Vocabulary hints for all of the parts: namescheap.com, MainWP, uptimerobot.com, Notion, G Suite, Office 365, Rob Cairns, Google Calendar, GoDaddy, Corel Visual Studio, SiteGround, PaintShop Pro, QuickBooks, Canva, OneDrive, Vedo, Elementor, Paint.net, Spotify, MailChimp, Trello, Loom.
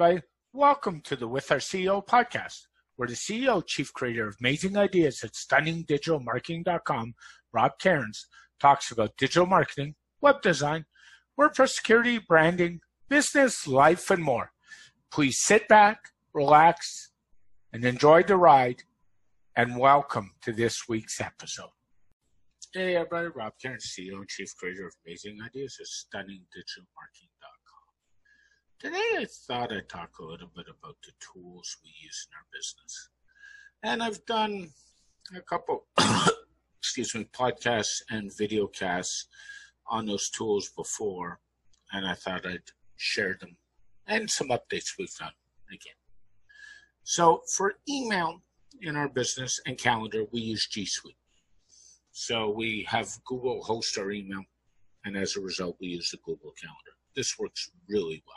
everybody. Welcome to the With Our CEO podcast, where the CEO, chief creator of amazing ideas at StunningDigitalMarketing.com, Rob Cairns, talks about digital marketing, web design, WordPress security, branding, business, life, and more. Please sit back, relax, and enjoy the ride, and welcome to this week's episode. Hey everybody, Rob Cairns, CEO and chief creator of amazing ideas at StunningDigitalMarketing.com. Today, I thought I'd talk a little bit about the tools we use in our business. And I've done a couple, podcasts and video casts on those tools before, and I thought I'd share them and some updates we've done again. So for email in our business and calendar, we use G Suite. So we have Google host our email, and as a result, we use the Google Calendar. This works really well.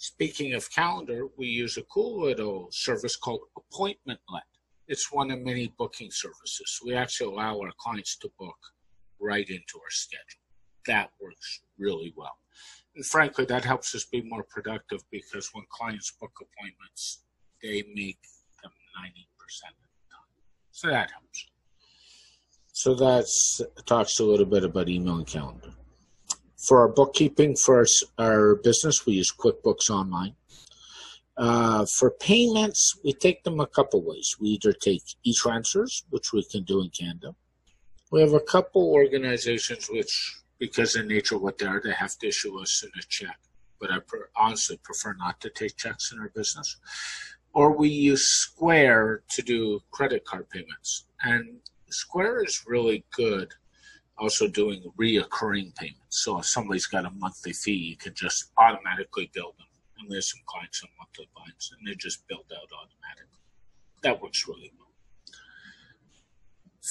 Speaking of calendar, we use a cool little service called AppointmentLet. It's one of many booking services. We actually allow our clients to book right into our schedule. That works really well. And frankly, that helps us be more productive because when clients book appointments, they make them 90% of the time. So that helps. So that talks a little bit about email and calendar. For our bookkeeping, for our business, we use QuickBooks Online. For payments, we take them a couple ways. We either take e-transfers, which we can do in Canva. We have a couple organizations which, because of the nature of what they are, they have to issue us in a check. But I honestly prefer not to take checks in our business. Or we use Square to do credit card payments. And Square is really good. Also doing reoccurring payments. So if somebody's got a monthly fee, you can just automatically bill them. And there's some clients on monthly lines, and they're just billed out automatically. That works really well.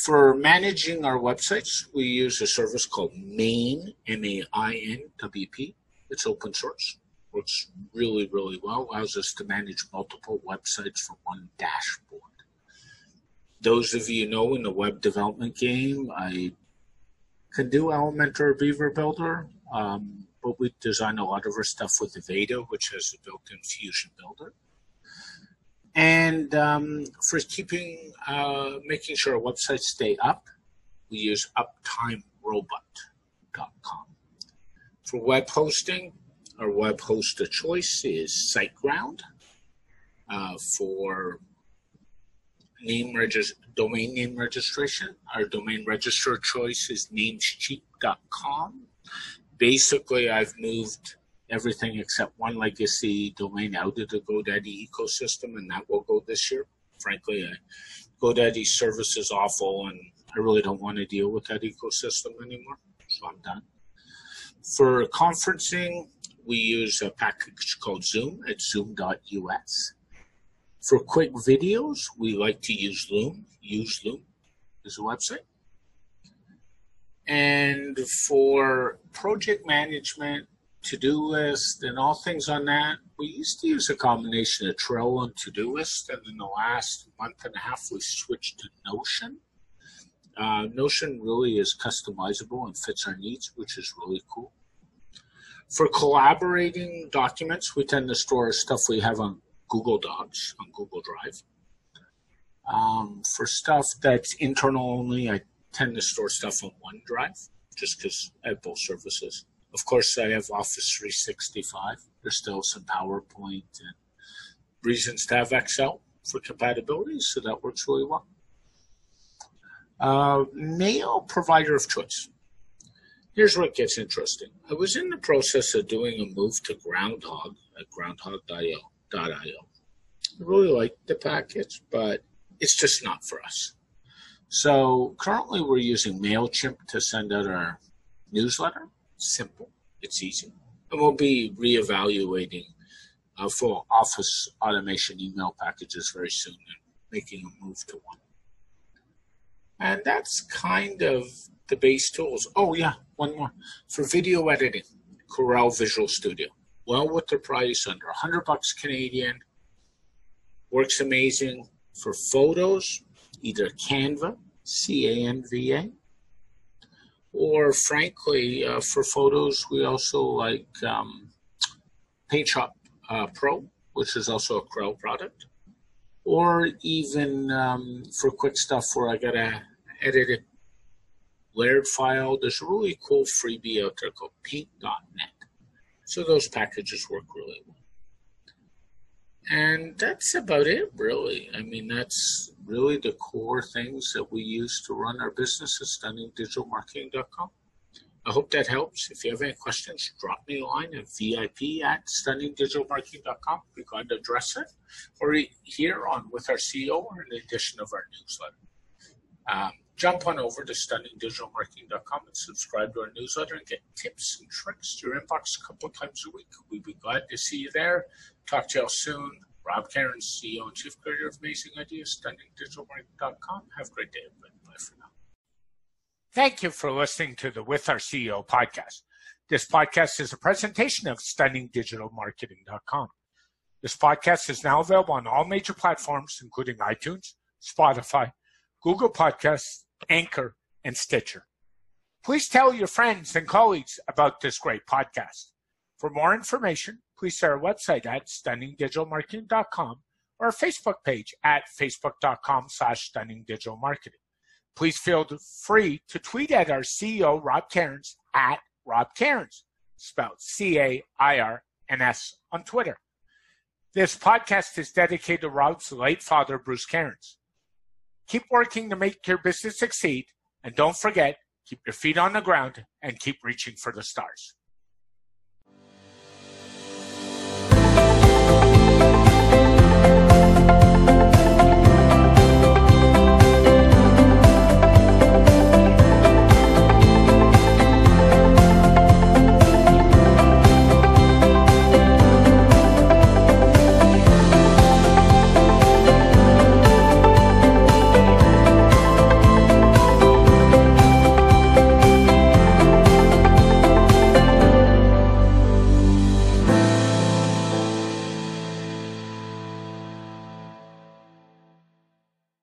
For managing our websites, we use a service called Main, MainWP. It's open source. Works really, really well. Allows us to manage multiple websites from one dashboard. Those of you know in the web development game, I can do Elementor or Beaver Builder, but we design a lot of our stuff with the Vedo, which has a built-in Fusion Builder. And for keeping, making sure our websites stay up, we use uptimerobot.com. For web hosting, our web host of choice is SiteGround. For domain name registration, our domain registrar choice is namescheap.com. Basically, I've moved everything except one legacy domain out of the GoDaddy ecosystem, and that will go this year. Frankly, GoDaddy service is awful, and I really don't want to deal with that ecosystem anymore, so I'm done. For conferencing, we use a package called Zoom at zoom.us. For quick videos, we like to use Loom. Use Loom as a website. And for project management, to-do list, and all things on that, we used to use a combination of Trello and to-do list. And in the last month and a half, we switched to Notion. Notion really is customizable and fits our needs, which is really cool. For collaborating documents, we tend to store stuff we have on Google Docs, on Google Drive. For stuff that's internal only, I tend to store stuff on OneDrive, just because I have both services. Of course, I have Office 365. There's still some PowerPoint and reasons to have Excel for compatibility, so that works really well. Mail provider of choice. Here's where it gets interesting. I was in the process of doing a move to Groundhog at groundhog.io. I really like the package, but it's just not for us. So currently we're using MailChimp to send out our newsletter. Simple, it's easy. And we'll be reevaluating full office automation email packages very soon and making a move to one. And that's kind of the base tools. Oh yeah, one more. For video editing, Corel Visual Studio. Well worth the price, under $100 Canadian. Works amazing. For photos, either Canva, C-A-N-V-A, or frankly, for photos, we also like PaintShop Pro, which is also a Corel product, or even for quick stuff where I gotta edit a layered file. There's a really cool freebie out there called Paint.net. So those packages work really well. And that's about it, really. I mean, that's really the core things that we use to run our business at StunningDigitalMarketing.com. I hope that helps. If you have any questions, drop me a line at VIP@StunningDigitalMarketing.com. We're going to address it, or here on with our CEO or an edition of our newsletter. Jump on over to StunningDigitalMarketing.com and subscribe to our newsletter and get tips and tricks to your inbox a couple times a week. We'd be glad to see you there. Talk to y'all soon. Rob Cairns, CEO and Chief Creator of Amazing Ideas, StunningDigitalMarketing.com. Have a great day, everybody. Bye for now. Thank you for listening to the With Our CEO podcast. This podcast is a presentation of StunningDigitalMarketing.com. This podcast is now available on all major platforms, including iTunes, Spotify, Google Podcasts, Anchor, and Stitcher. Please tell your friends and colleagues about this great podcast. For more information, please see our website at StunningDigitalMarketing.com or our Facebook page at Facebook.com/StunningDigitalMarketing. Please feel free to tweet at our CEO, Rob Cairns, at Rob Cairns, spelled C-A-I-R-N-S, on Twitter. This podcast is dedicated to Rob's late father, Bruce Cairns. Keep working to make your business succeed, and don't forget, keep your feet on the ground and keep reaching for the stars.